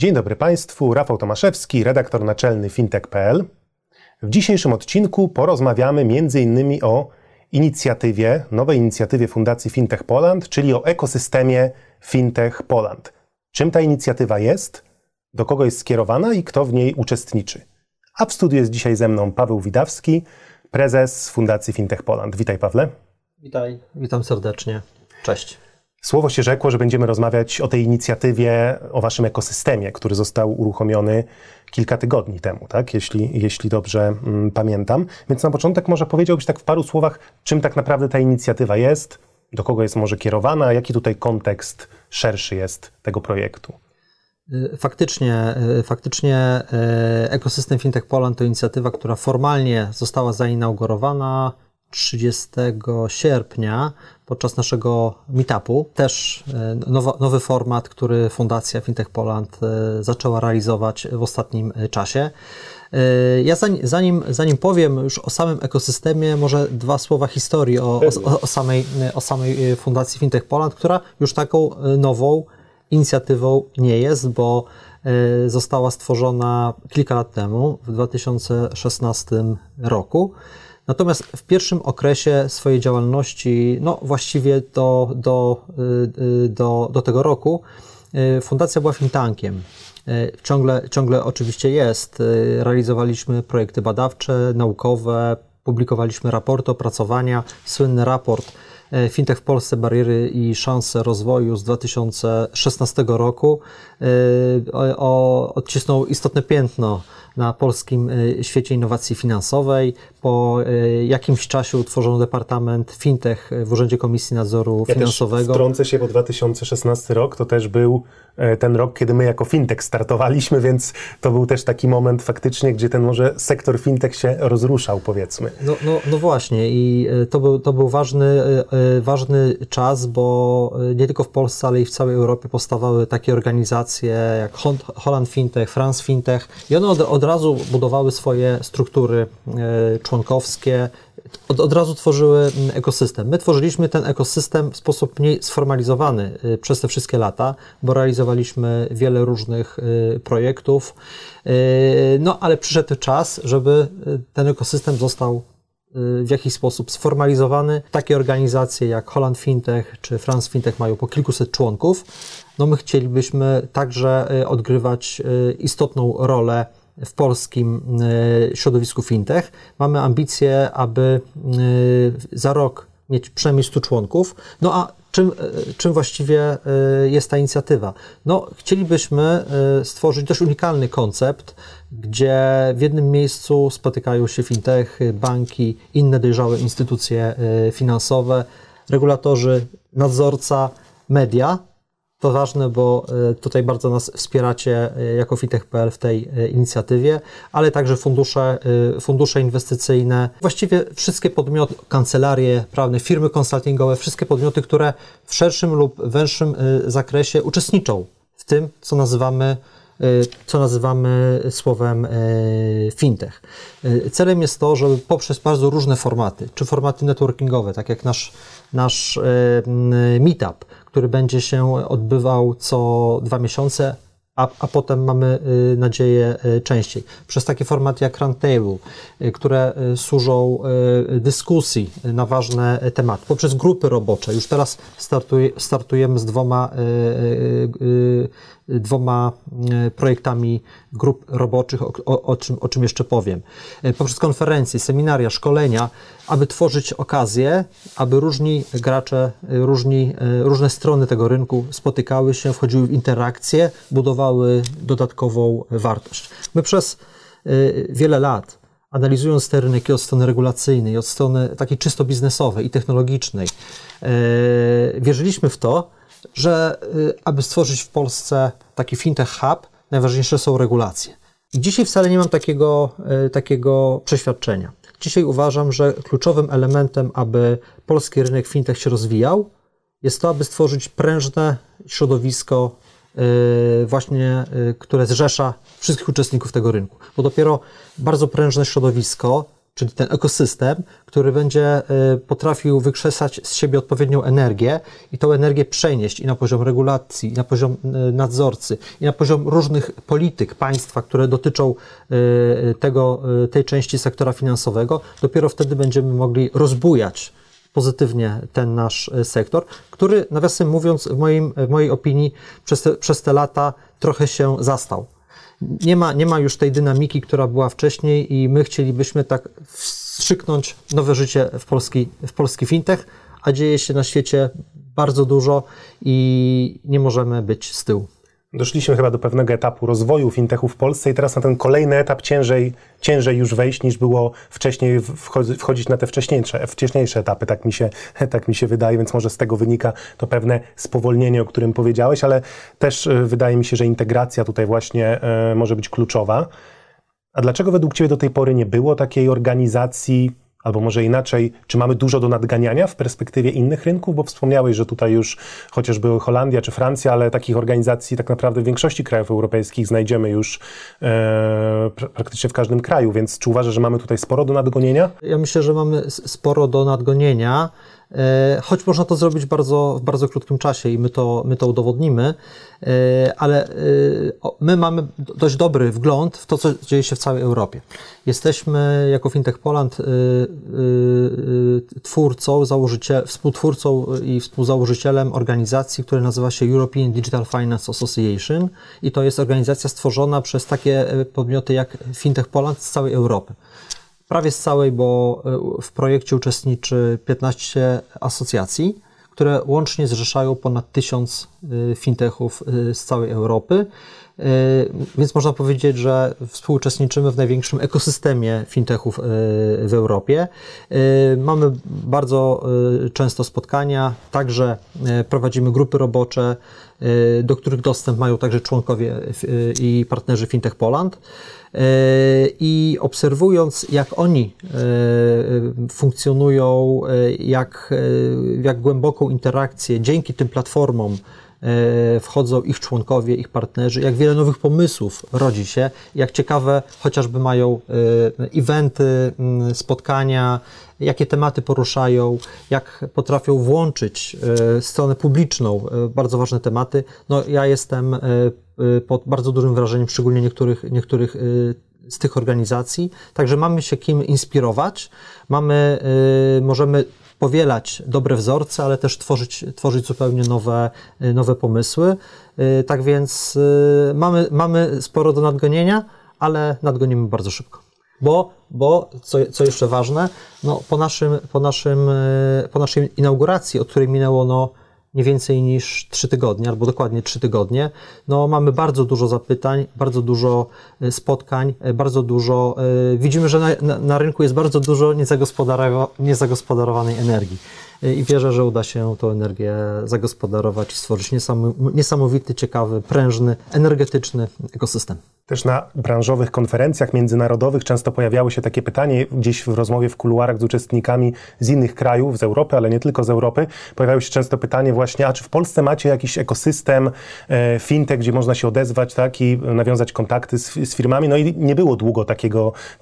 Dzień dobry Państwu, Rafał Tomaszewski, redaktor naczelny fintech.pl. W dzisiejszym odcinku porozmawiamy m.in. o nowej inicjatywie Fundacji Fintech Poland, czyli o ekosystemie Fintech Poland. Czym ta inicjatywa jest, do kogo jest skierowana i kto w niej uczestniczy. A w studiu jest dzisiaj ze mną Paweł Widawski, prezes Fundacji Fintech Poland. Witaj, Pawle. Witaj, witam serdecznie. Cześć. Słowo się rzekło, że będziemy rozmawiać o tej inicjatywie, o waszym ekosystemie, który został uruchomiony kilka tygodni temu, tak? Jeśli dobrze pamiętam. Więc na początek może powiedziałbyś tak w paru słowach, czym tak naprawdę ta inicjatywa jest, do kogo jest może kierowana, jaki tutaj kontekst szerszy jest tego projektu. Faktycznie ekosystem Fintech Poland to inicjatywa, która formalnie została zainaugurowana 30 sierpnia podczas naszego meetupu. Też nowy format, który Fundacja Fintech Poland zaczęła realizować w ostatnim czasie. Ja zanim powiem już o samym ekosystemie, może dwa słowa historii o samej Fundacji Fintech Poland, która już taką nową inicjatywą nie jest, bo została stworzona kilka lat temu, w 2016 roku. Natomiast w pierwszym okresie swojej działalności, no właściwie do tego roku, fundacja była think tankiem. Ciągle oczywiście jest. Realizowaliśmy projekty badawcze, naukowe, publikowaliśmy raporty, opracowania. Słynny raport Fintech w Polsce, bariery i szanse rozwoju z 2016 roku odcisnął istotne piętno na polskim świecie innowacji finansowej. Po jakimś czasie utworzono Departament Fintech w Urzędzie Komisji Nadzoru Finansowego. Ja wtrącę się, bo 2016 rok to też był ten rok, kiedy my jako fintech startowaliśmy, więc to był też taki moment faktycznie, gdzie ten może sektor fintech się rozruszał, powiedzmy. No właśnie i to był ważny czas, bo nie tylko w Polsce, ale i w całej Europie powstawały takie organizacje jak Holland Fintech, France Fintech i one od razu budowały swoje struktury członkowskie, od razu tworzyły ekosystem. My tworzyliśmy ten ekosystem w sposób mniej sformalizowany przez te wszystkie lata, bo realizowaliśmy wiele różnych projektów, no ale przyszedł czas, żeby ten ekosystem został w jakiś sposób sformalizowany. Takie organizacje jak Holland Fintech czy France Fintech mają po kilkuset członków. No my chcielibyśmy także odgrywać istotną rolę w polskim środowisku fintech. Mamy ambicje, aby za rok mieć przynajmniej 100 członków. No a czym właściwie jest ta inicjatywa? No, chcielibyśmy stworzyć dość unikalny koncept, gdzie w jednym miejscu spotykają się fintechy, banki, inne dojrzałe instytucje finansowe, regulatorzy, nadzorca, media. To ważne, bo tutaj bardzo nas wspieracie jako fintech.pl w tej inicjatywie, ale także fundusze inwestycyjne, właściwie wszystkie podmioty, kancelarie prawne, firmy konsultingowe, wszystkie podmioty, które w szerszym lub węższym zakresie uczestniczą w tym, co nazywamy słowem fintech. Celem jest to, żeby poprzez bardzo różne formaty, czy formaty networkingowe, tak jak nasz meetup, który będzie się odbywał co 2 miesiące, a potem mamy nadzieję częściej. Przez takie formaty jak roundtable, które służą dyskusji na ważne tematy, poprzez grupy robocze. Już teraz startujemy z dwoma projektami grup roboczych, o czym jeszcze powiem. Poprzez konferencje, seminaria, szkolenia, aby tworzyć okazję, aby różni gracze, różne strony tego rynku spotykały się, wchodziły w interakcje, budowały dodatkową wartość. My przez wiele lat, analizując te rynki od strony regulacyjnej, od strony takiej czysto biznesowej i technologicznej, wierzyliśmy w to, że aby stworzyć w Polsce taki fintech hub, najważniejsze są regulacje. I dzisiaj wcale nie mam takiego przeświadczenia. Dzisiaj uważam, że kluczowym elementem, aby polski rynek fintech się rozwijał, jest to, aby stworzyć prężne środowisko właśnie, które zrzesza wszystkich uczestników tego rynku. Bo dopiero bardzo prężne środowisko czyli ten ekosystem, który będzie potrafił wykrzesać z siebie odpowiednią energię i tą energię przenieść i na poziom regulacji, i na poziom nadzorcy, i na poziom różnych polityk państwa, które dotyczą tej części sektora finansowego, dopiero wtedy będziemy mogli rozbujać pozytywnie ten nasz sektor, który, nawiasem mówiąc, w mojej opinii przez te lata trochę się zastał. Nie ma już tej dynamiki, która była wcześniej i my chcielibyśmy tak wstrzyknąć nowe życie w polski fintech, a dzieje się na świecie bardzo dużo i nie możemy być z tyłu. Doszliśmy chyba do pewnego etapu rozwoju fintechu w Polsce i teraz na ten kolejny etap ciężej już wejść, niż było wcześniej wchodzić na te wcześniejsze etapy, tak mi się wydaje, więc może z tego wynika to pewne spowolnienie, o którym powiedziałeś, ale też wydaje mi się, że integracja tutaj właśnie może być kluczowa. A dlaczego według Ciebie do tej pory nie było takiej organizacji, albo może inaczej, czy mamy dużo do nadganiania w perspektywie innych rynków? Bo wspomniałeś, że tutaj już chociażby Holandia czy Francja, ale takich organizacji tak naprawdę w większości krajów europejskich znajdziemy już praktycznie w każdym kraju. Więc czy uważasz, że mamy tutaj sporo do nadgonienia? Ja myślę, że mamy sporo do nadgonienia, choć można to zrobić w bardzo krótkim czasie i my to udowodnimy, ale my mamy dość dobry wgląd w to, co dzieje się w całej Europie. Jesteśmy jako Fintech Poland twórcą, współtwórcą i współzałożycielem organizacji, która nazywa się European Digital Finance Association i to jest organizacja stworzona przez takie podmioty jak Fintech Poland z całej Europy. Prawie z całej, bo w projekcie uczestniczy 15 asocjacji, które łącznie zrzeszają ponad 1000 fintechów z całej Europy. Więc można powiedzieć, że współuczestniczymy w największym ekosystemie fintechów w Europie. Mamy bardzo często spotkania, także prowadzimy grupy robocze, do których dostęp mają także członkowie i partnerzy Fintech Poland. I obserwując, jak oni funkcjonują, jak głęboką interakcję dzięki tym platformom wchodzą ich członkowie, ich partnerzy, jak wiele nowych pomysłów rodzi się, jak ciekawe chociażby mają eventy, spotkania, jakie tematy poruszają, jak potrafią włączyć stronę publiczną, bardzo ważne tematy. No, ja jestem pod bardzo dużym wrażeniem, szczególnie niektórych z tych organizacji. Także mamy się kim inspirować, możemy powielać dobre wzorce, ale też tworzyć zupełnie nowe pomysły. Tak więc mamy sporo do nadgonienia, ale nadgonimy bardzo szybko. Bo co jeszcze ważne, no, po naszej inauguracji, od której minęło nie więcej niż 3 tygodnie, albo dokładnie 3 tygodnie, no, mamy bardzo dużo zapytań, bardzo dużo spotkań, bardzo dużo, widzimy, że na rynku jest bardzo dużo niezagospodarowanej energii i wierzę, że uda się tą energię zagospodarować i stworzyć niesamowity, ciekawy, prężny, energetyczny ekosystem. Też na branżowych konferencjach międzynarodowych często pojawiały się takie pytanie, gdzieś w rozmowie w kuluarach z uczestnikami z innych krajów, z Europy, ale nie tylko z Europy, pojawiało się często pytanie właśnie, a czy w Polsce macie jakiś ekosystem fintech, gdzie można się odezwać, tak, i nawiązać kontakty z firmami? No i nie było długo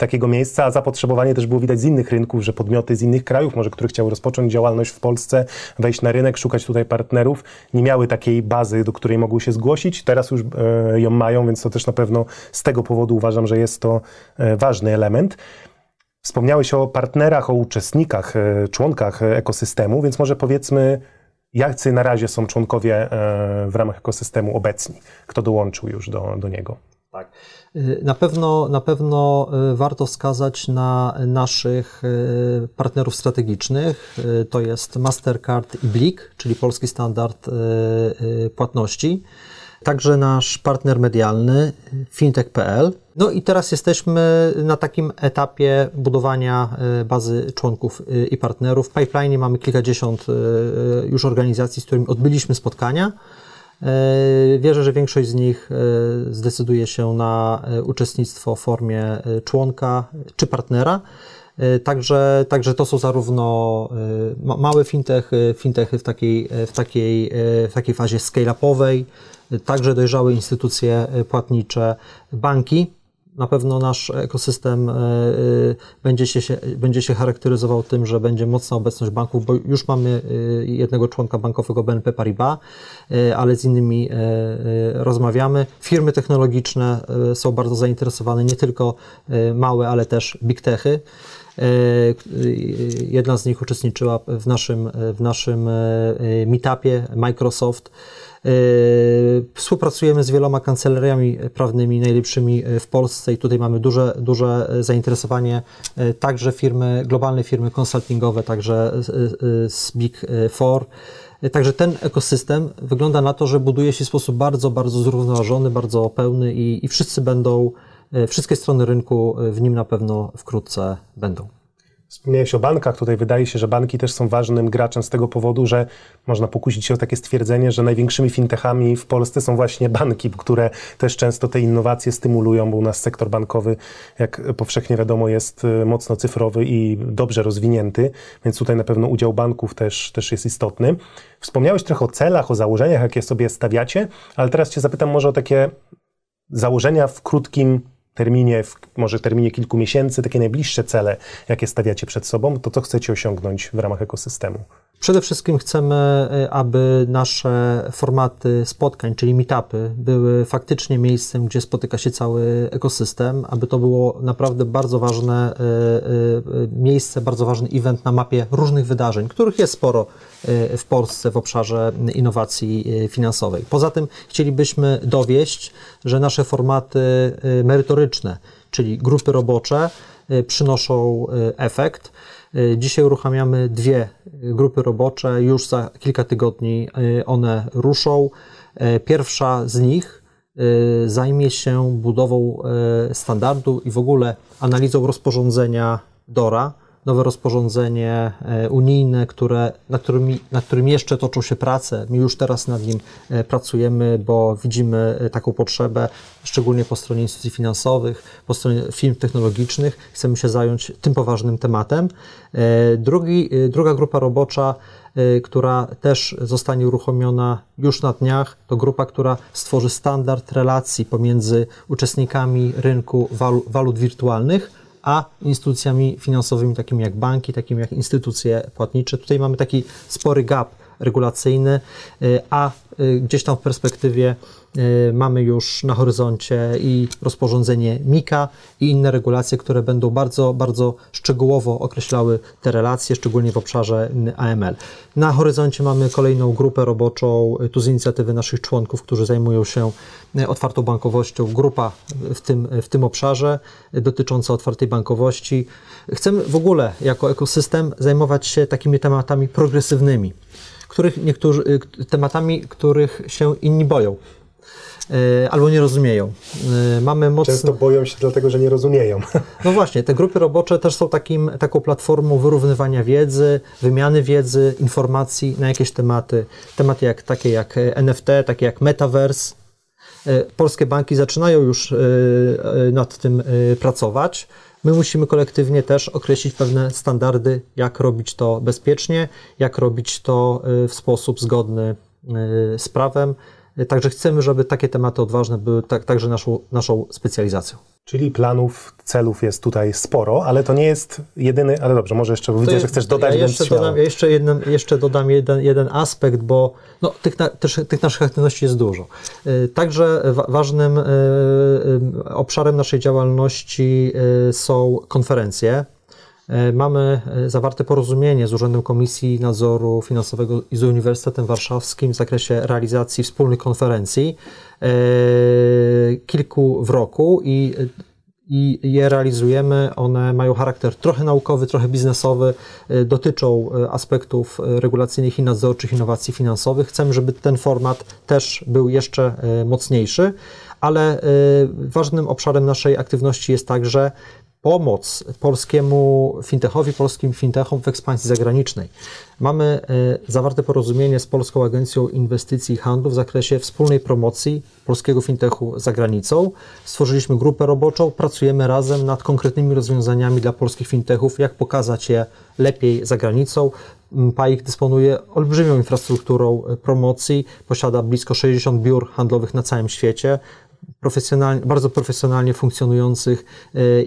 takiego miejsca, a zapotrzebowanie też było widać z innych rynków, że podmioty z innych krajów, może które chciały rozpocząć działalność w Polsce, wejść na rynek, szukać tutaj partnerów, nie miały takiej bazy, do której mogły się zgłosić, teraz już ją mają, więc to też na pewno z tego powodu uważam, że jest to ważny element. Wspomniałeś o partnerach, o uczestnikach, członkach ekosystemu, więc może powiedzmy, jacy na razie są członkowie w ramach ekosystemu obecni? Kto dołączył już do niego? Tak. Na pewno warto wskazać na naszych partnerów strategicznych. To jest Mastercard i Blik, czyli polski standard płatności. Także nasz partner medialny fintech.pl. No i teraz jesteśmy na takim etapie budowania bazy członków i partnerów. W pipeline mamy kilkadziesiąt już organizacji, z którymi odbyliśmy spotkania. Wierzę, że większość z nich zdecyduje się na uczestnictwo w formie członka czy partnera. Także to są zarówno małe fintechy w takiej fazie scale-upowej, także dojrzałe instytucje płatnicze, banki, Na pewno nasz ekosystem będzie się charakteryzował tym, że będzie mocna obecność banków, bo już mamy jednego członka bankowego BNP Paribas, ale z innymi rozmawiamy. Firmy technologiczne są bardzo zainteresowane, nie tylko małe, ale też big techy. Jedna z nich uczestniczyła w naszym meetupie, Microsoft. Współpracujemy z wieloma kancelariami prawnymi, najlepszymi w Polsce i tutaj mamy duże zainteresowanie, także globalne firmy konsultingowe, także z Big Four. Także ten ekosystem wygląda na to, że buduje się w sposób bardzo, bardzo zrównoważony, bardzo pełny i wszystkie strony rynku w nim na pewno wkrótce będą. Wspomniałeś o bankach, tutaj wydaje się, że banki też są ważnym graczem z tego powodu, że można pokusić się o takie stwierdzenie, że największymi fintechami w Polsce są właśnie banki, które też często te innowacje stymulują, bo u nas sektor bankowy, jak powszechnie wiadomo, jest mocno cyfrowy i dobrze rozwinięty, więc tutaj na pewno udział banków też jest istotny. Wspomniałeś trochę o celach, o założeniach, jakie sobie stawiacie, ale teraz Cię zapytam może o takie założenia w krótkim terminie, może w terminie kilku miesięcy, takie najbliższe cele, jakie stawiacie przed sobą, to co chcecie osiągnąć w ramach ekosystemu? Przede wszystkim chcemy, aby nasze formaty spotkań, czyli meetupy, były faktycznie miejscem, gdzie spotyka się cały ekosystem, aby to było naprawdę bardzo ważne miejsce, bardzo ważny event na mapie różnych wydarzeń, których jest sporo w Polsce w obszarze innowacji finansowej. Poza tym chcielibyśmy dowieść, że nasze formaty merytoryczne, czyli grupy robocze, przynoszą efekt. Dzisiaj uruchamiamy 2 grupy robocze, już za kilka tygodni one ruszą. Pierwsza z nich zajmie się budową standardu i w ogóle analizą rozporządzenia DORA. Nowe rozporządzenie unijne, nad którym jeszcze toczą się prace. My już teraz nad nim pracujemy, bo widzimy taką potrzebę, szczególnie po stronie instytucji finansowych, po stronie firm technologicznych. Chcemy się zająć tym poważnym tematem. Druga grupa robocza, która też zostanie uruchomiona już na dniach, to grupa, która stworzy standard relacji pomiędzy uczestnikami rynku walut wirtualnych a instytucjami finansowymi, takimi jak banki, takimi jak instytucje płatnicze. Tutaj mamy taki spory gap regulacyjny, a gdzieś tam w perspektywie mamy już na horyzoncie i rozporządzenie MiCA i inne regulacje, które będą bardzo, bardzo szczegółowo określały te relacje, szczególnie w obszarze AML. Na horyzoncie mamy kolejną grupę roboczą, tu z inicjatywy naszych członków, którzy zajmują się otwartą bankowością, grupa w tym obszarze dotycząca otwartej bankowości. Chcemy w ogóle jako ekosystem zajmować się takimi tematami progresywnymi, tematami, których się inni boją albo nie rozumieją. Często boją się dlatego, że nie rozumieją. No właśnie, te grupy robocze też są taką platformą wyrównywania wiedzy, wymiany wiedzy, informacji na jakieś tematy. Tematy takie jak NFT, takie jak Metaverse. Polskie banki zaczynają już nad tym pracować. My musimy kolektywnie też określić pewne standardy, jak robić to bezpiecznie, jak robić to w sposób zgodny z prawem. Także chcemy, żeby takie tematy odważne były także naszą specjalizacją. Czyli planów, celów jest tutaj sporo, ale to nie jest jedyny, ale dobrze, może jeszcze, bo widzę, że chcesz dodać. Ja jeszcze dodam jeden aspekt, bo no, tych naszych aktywności jest dużo. Także ważnym obszarem naszej działalności są konferencje. Mamy zawarte porozumienie z Urzędem Komisji Nadzoru Finansowego i z Uniwersytetem Warszawskim w zakresie realizacji wspólnych konferencji, kilku w roku i je realizujemy. One mają charakter trochę naukowy, trochę biznesowy, dotyczą aspektów regulacyjnych i nadzorczych innowacji finansowych. Chcemy, żeby ten format też był jeszcze mocniejszy, ale ważnym obszarem naszej aktywności jest także pomoc polskiemu fintechowi, polskim fintechom w ekspansji zagranicznej. Mamy zawarte porozumienie z Polską Agencją Inwestycji i Handlu w zakresie wspólnej promocji polskiego fintechu za granicą. Stworzyliśmy grupę roboczą, pracujemy razem nad konkretnymi rozwiązaniami dla polskich fintechów, jak pokazać je lepiej za granicą. PAIH dysponuje olbrzymią infrastrukturą promocji, posiada blisko 60 biur handlowych na całym świecie. bardzo profesjonalnie funkcjonujących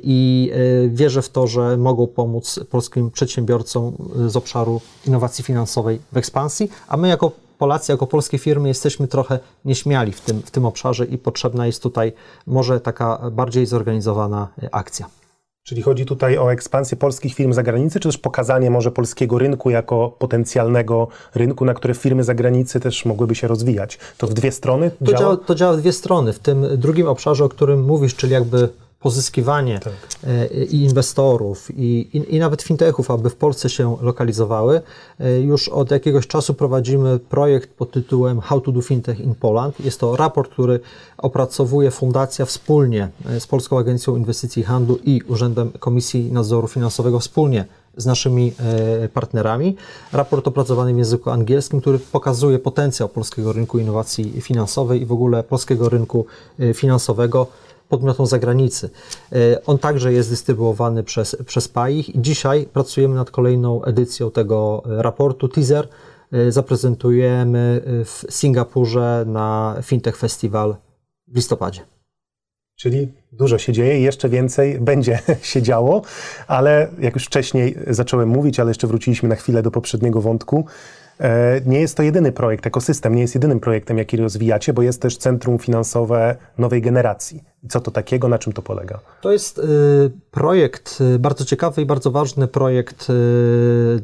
i wierzę w to, że mogą pomóc polskim przedsiębiorcom z obszaru innowacji finansowej w ekspansji, a my jako Polacy, jako polskie firmy jesteśmy trochę nieśmiali w tym obszarze i potrzebna jest tutaj może taka bardziej zorganizowana akcja. Czyli chodzi tutaj o ekspansję polskich firm z zagranicy, czy też pokazanie może polskiego rynku jako potencjalnego rynku, na który firmy z zagranicy też mogłyby się rozwijać? To w dwie strony działa? To działa w dwie strony. W tym drugim obszarze, o którym mówisz, czyli jakby pozyskiwanie i inwestorów i nawet fintechów, aby w Polsce się lokalizowały. Już od jakiegoś czasu prowadzimy projekt pod tytułem How to do fintech in Poland. Jest to raport, który opracowuje Fundacja wspólnie z Polską Agencją Inwestycji i Handlu i Urzędem Komisji Nadzoru Finansowego wspólnie z naszymi partnerami. Raport opracowany w języku angielskim, który pokazuje potencjał polskiego rynku innowacji finansowej i w ogóle polskiego rynku finansowego podmiotom z zagranicy. On także jest dystrybuowany przez PAIH i dzisiaj pracujemy nad kolejną edycją tego raportu. Teaser zaprezentujemy w Singapurze na Fintech Festival w listopadzie. Czyli dużo się dzieje i jeszcze więcej będzie się działo, ale jak już wcześniej zacząłem mówić, ale jeszcze wróciliśmy na chwilę do poprzedniego wątku, nie jest to jedyny projekt, ekosystem nie jest jedynym projektem, jaki rozwijacie, bo jest też Centrum Finansowe Nowej Generacji. Co to takiego, na czym to polega? To jest projekt, bardzo ciekawy i bardzo ważny projekt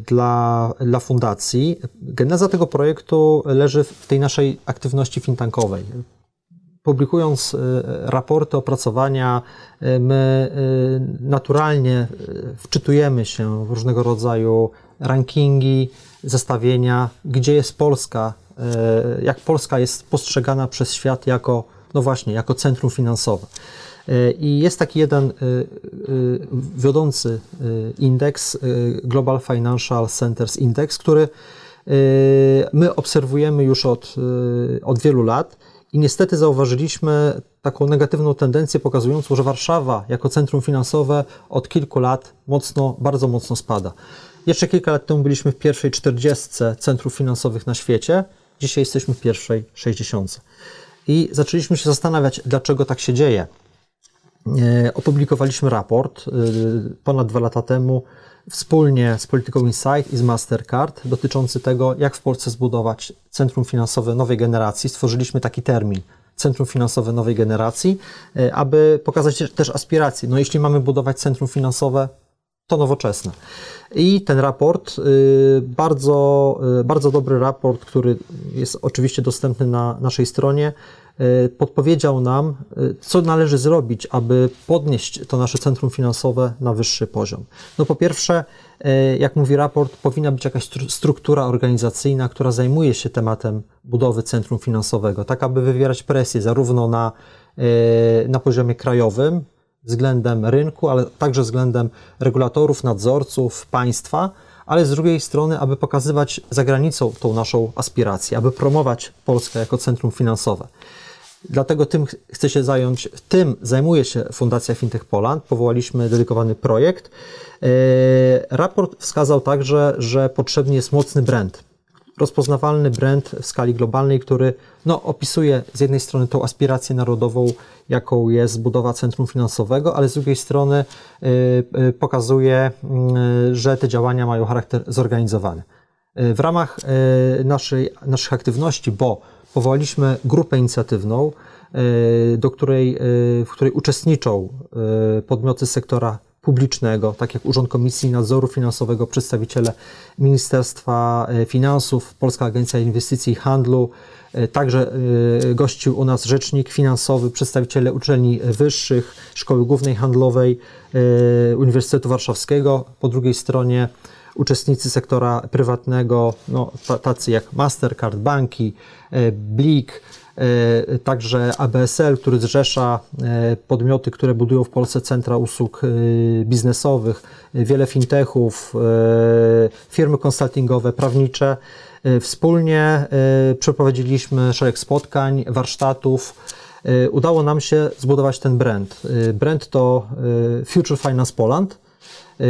dla fundacji. Geneza tego projektu leży w tej naszej aktywności fintankowej. Publikując raporty, opracowania, my naturalnie wczytujemy się w różnego rodzaju rankingi, zestawienia, gdzie jest Polska, jak Polska jest postrzegana przez świat jako, no właśnie, jako centrum finansowe. I jest taki jeden wiodący indeks, Global Financial Centers Index, który my obserwujemy już od wielu lat i niestety zauważyliśmy taką negatywną tendencję pokazującą, że Warszawa jako centrum finansowe od kilku lat bardzo mocno spada. Jeszcze kilka lat temu byliśmy w pierwszej 40 centrów finansowych na świecie, dzisiaj jesteśmy w pierwszej 60. I zaczęliśmy się zastanawiać, dlaczego tak się dzieje. Opublikowaliśmy raport ponad 2 lata temu wspólnie z Polityką Insight i z Mastercard dotyczący tego, jak w Polsce zbudować centrum finansowe nowej generacji. Stworzyliśmy taki termin. Centrum Finansowe Nowej Generacji, aby pokazać też aspiracje. No jeśli mamy budować centrum finansowe, to nowoczesne. I ten raport, bardzo dobry raport, który jest oczywiście dostępny na naszej stronie, podpowiedział nam, co należy zrobić, aby podnieść to nasze centrum finansowe na wyższy poziom. No po pierwsze, jak mówi raport, powinna być jakaś struktura organizacyjna, która zajmuje się tematem budowy centrum finansowego, tak aby wywierać presję zarówno na poziomie krajowym, względem rynku, ale także względem regulatorów, nadzorców, państwa, ale z drugiej strony, aby pokazywać za granicą tą naszą aspirację, aby promować Polskę jako centrum finansowe. Dlatego tym chcę się zająć, tym zajmuje się Fundacja Fintech Poland, powołaliśmy dedykowany projekt. Raport wskazał także, że potrzebny jest mocny brand, rozpoznawalny brand w skali globalnej, który opisuje z jednej strony tą aspirację narodową, jaką jest budowa centrum finansowego, ale z drugiej strony pokazuje, że te działania mają charakter zorganizowany. W ramach naszych aktywności, bo powołaliśmy grupę inicjatywną, w której uczestniczą podmioty sektora publicznego, tak jak Urząd Komisji Nadzoru Finansowego, przedstawiciele Ministerstwa Finansów, Polska Agencja Inwestycji i Handlu, także gościł u nas rzecznik finansowy, przedstawiciele uczelni wyższych, Szkoły Głównej Handlowej, Uniwersytetu Warszawskiego, po drugiej stronie uczestnicy sektora prywatnego, tacy jak Mastercard, banki, Blik, także ABSL, który zrzesza podmioty, które budują w Polsce centra usług biznesowych, wiele fintechów, firmy konsultingowe, prawnicze. Wspólnie przeprowadziliśmy szereg spotkań, warsztatów. Udało nam się zbudować ten brand. Brand to Future Finance Poland,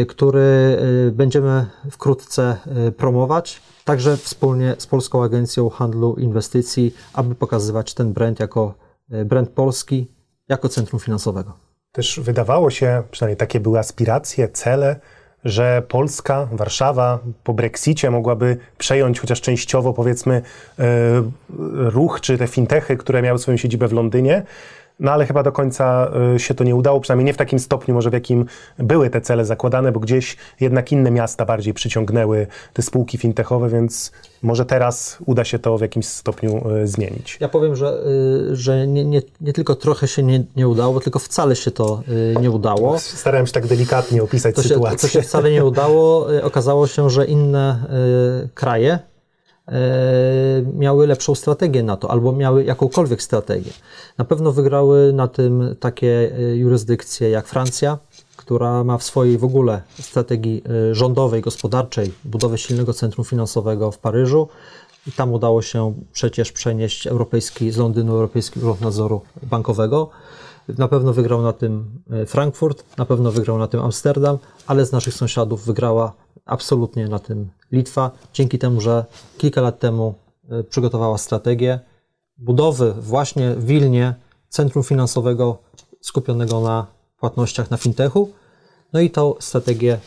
który będziemy wkrótce promować, także wspólnie z Polską Agencją Handlu i Inwestycji, aby pokazywać ten brand jako brand polski, jako centrum finansowego. Też wydawało się, przynajmniej takie były aspiracje, cele, że Polska, Warszawa po Brexicie mogłaby przejąć chociaż częściowo, powiedzmy, ruch czy te fintechy, które miały swoją siedzibę w Londynie. No ale chyba do końca się to nie udało, przynajmniej nie w takim stopniu może, w jakim były te cele zakładane, bo gdzieś jednak inne miasta bardziej przyciągnęły te spółki fintechowe, więc może teraz uda się to w jakimś stopniu zmienić. Ja powiem, że nie tylko trochę się nie udało, tylko wcale się to nie udało. Starałem się tak delikatnie opisać sytuację. To się wcale nie udało. Okazało się, że inne kraje miały lepszą strategię na to, albo miały jakąkolwiek strategię. Na pewno wygrały na tym takie jurysdykcje jak Francja, która ma w swojej w ogóle strategii rządowej, gospodarczej budowę silnego centrum finansowego w Paryżu i tam udało się przecież przenieść z Londynu Europejski Urząd Nadzoru Bankowego. Na pewno wygrał na tym Frankfurt, na pewno wygrał na tym Amsterdam, ale z naszych sąsiadów wygrała absolutnie na tym Litwa, dzięki temu, że kilka lat temu przygotowała strategię budowy właśnie w Wilnie centrum finansowego skupionego na płatnościach, na fintechu, no i tą strategię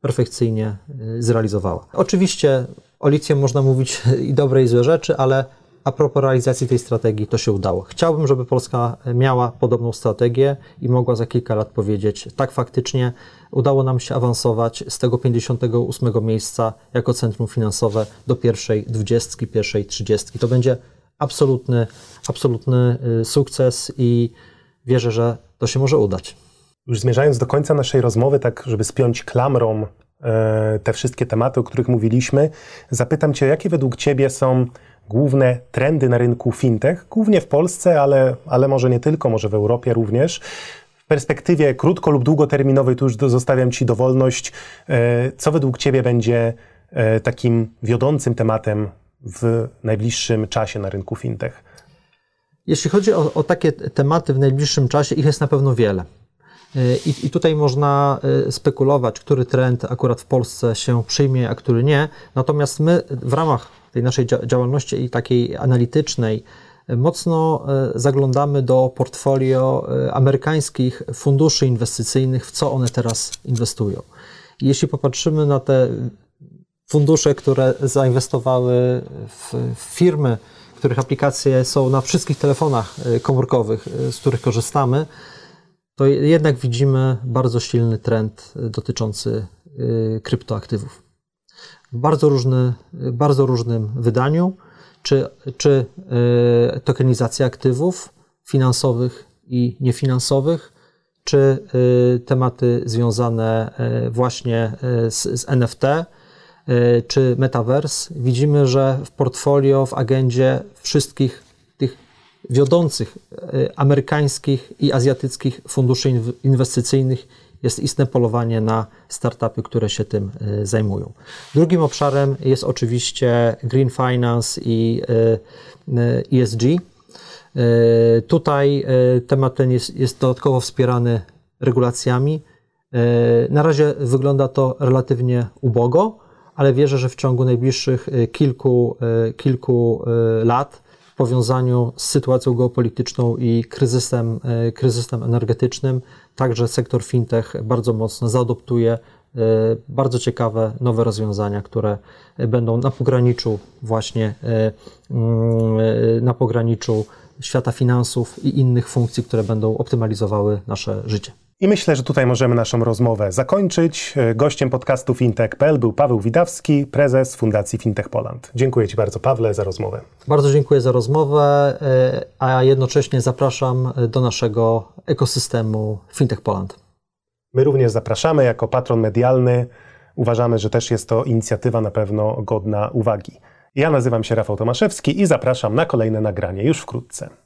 perfekcyjnie zrealizowała. Oczywiście o Litwie można mówić i dobre, i złe rzeczy, ale a propos realizacji tej strategii to się udało. Chciałbym, żeby Polska miała podobną strategię i mogła za kilka lat powiedzieć, tak faktycznie udało nam się awansować z tego 58 miejsca jako centrum finansowe do pierwszej 20, pierwszej 30. To będzie absolutny sukces i wierzę, że to się może udać. Już zmierzając do końca naszej rozmowy, tak żeby spiąć klamrą te wszystkie tematy, o których mówiliśmy, zapytam Cię, jakie według Ciebie są główne trendy na rynku fintech, głównie w Polsce, ale może nie tylko, może w Europie również. W perspektywie krótko- lub długoterminowej, tu już zostawiam Ci dowolność, co według Ciebie będzie takim wiodącym tematem w najbliższym czasie na rynku fintech? Jeśli chodzi o takie tematy w najbliższym czasie, ich jest na pewno wiele. I tutaj można spekulować, który trend akurat w Polsce się przyjmie, a który nie. Natomiast my w ramach tej naszej działalności i takiej analitycznej mocno zaglądamy do portfolio amerykańskich funduszy inwestycyjnych, w co one teraz inwestują. I jeśli popatrzymy na te fundusze, które zainwestowały w firmy, których aplikacje są na wszystkich telefonach komórkowych, z których korzystamy, to jednak widzimy bardzo silny trend dotyczący kryptoaktywów. W bardzo różnym wydaniu, czy tokenizacja aktywów finansowych i niefinansowych, czy tematy związane właśnie z NFT, czy Metaverse. Widzimy, że w portfolio, w agendzie wszystkich tych wiodących amerykańskich i azjatyckich funduszy inwestycyjnych jest istne polowanie na startupy, które się tym zajmują. Drugim obszarem jest oczywiście Green Finance i ESG. Tutaj temat ten jest dodatkowo wspierany regulacjami. Na razie wygląda to relatywnie ubogo, ale wierzę, że w ciągu najbliższych kilku lat w powiązaniu z sytuacją geopolityczną i kryzysem energetycznym, także sektor fintech bardzo mocno zaadoptuje bardzo ciekawe nowe rozwiązania, które będą na pograniczu świata finansów i innych funkcji, które będą optymalizowały nasze życie. I myślę, że tutaj możemy naszą rozmowę zakończyć. Gościem podcastu fintech.pl był Paweł Widawski, prezes Fundacji Fintech Poland. Dziękuję Ci bardzo, Pawle, za rozmowę. Bardzo dziękuję za rozmowę, a jednocześnie zapraszam do naszego ekosystemu Fintech Poland. My również zapraszamy jako patron medialny. Uważamy, że też jest to inicjatywa na pewno godna uwagi. Ja nazywam się Rafał Tomaszewski i zapraszam na kolejne nagranie już wkrótce.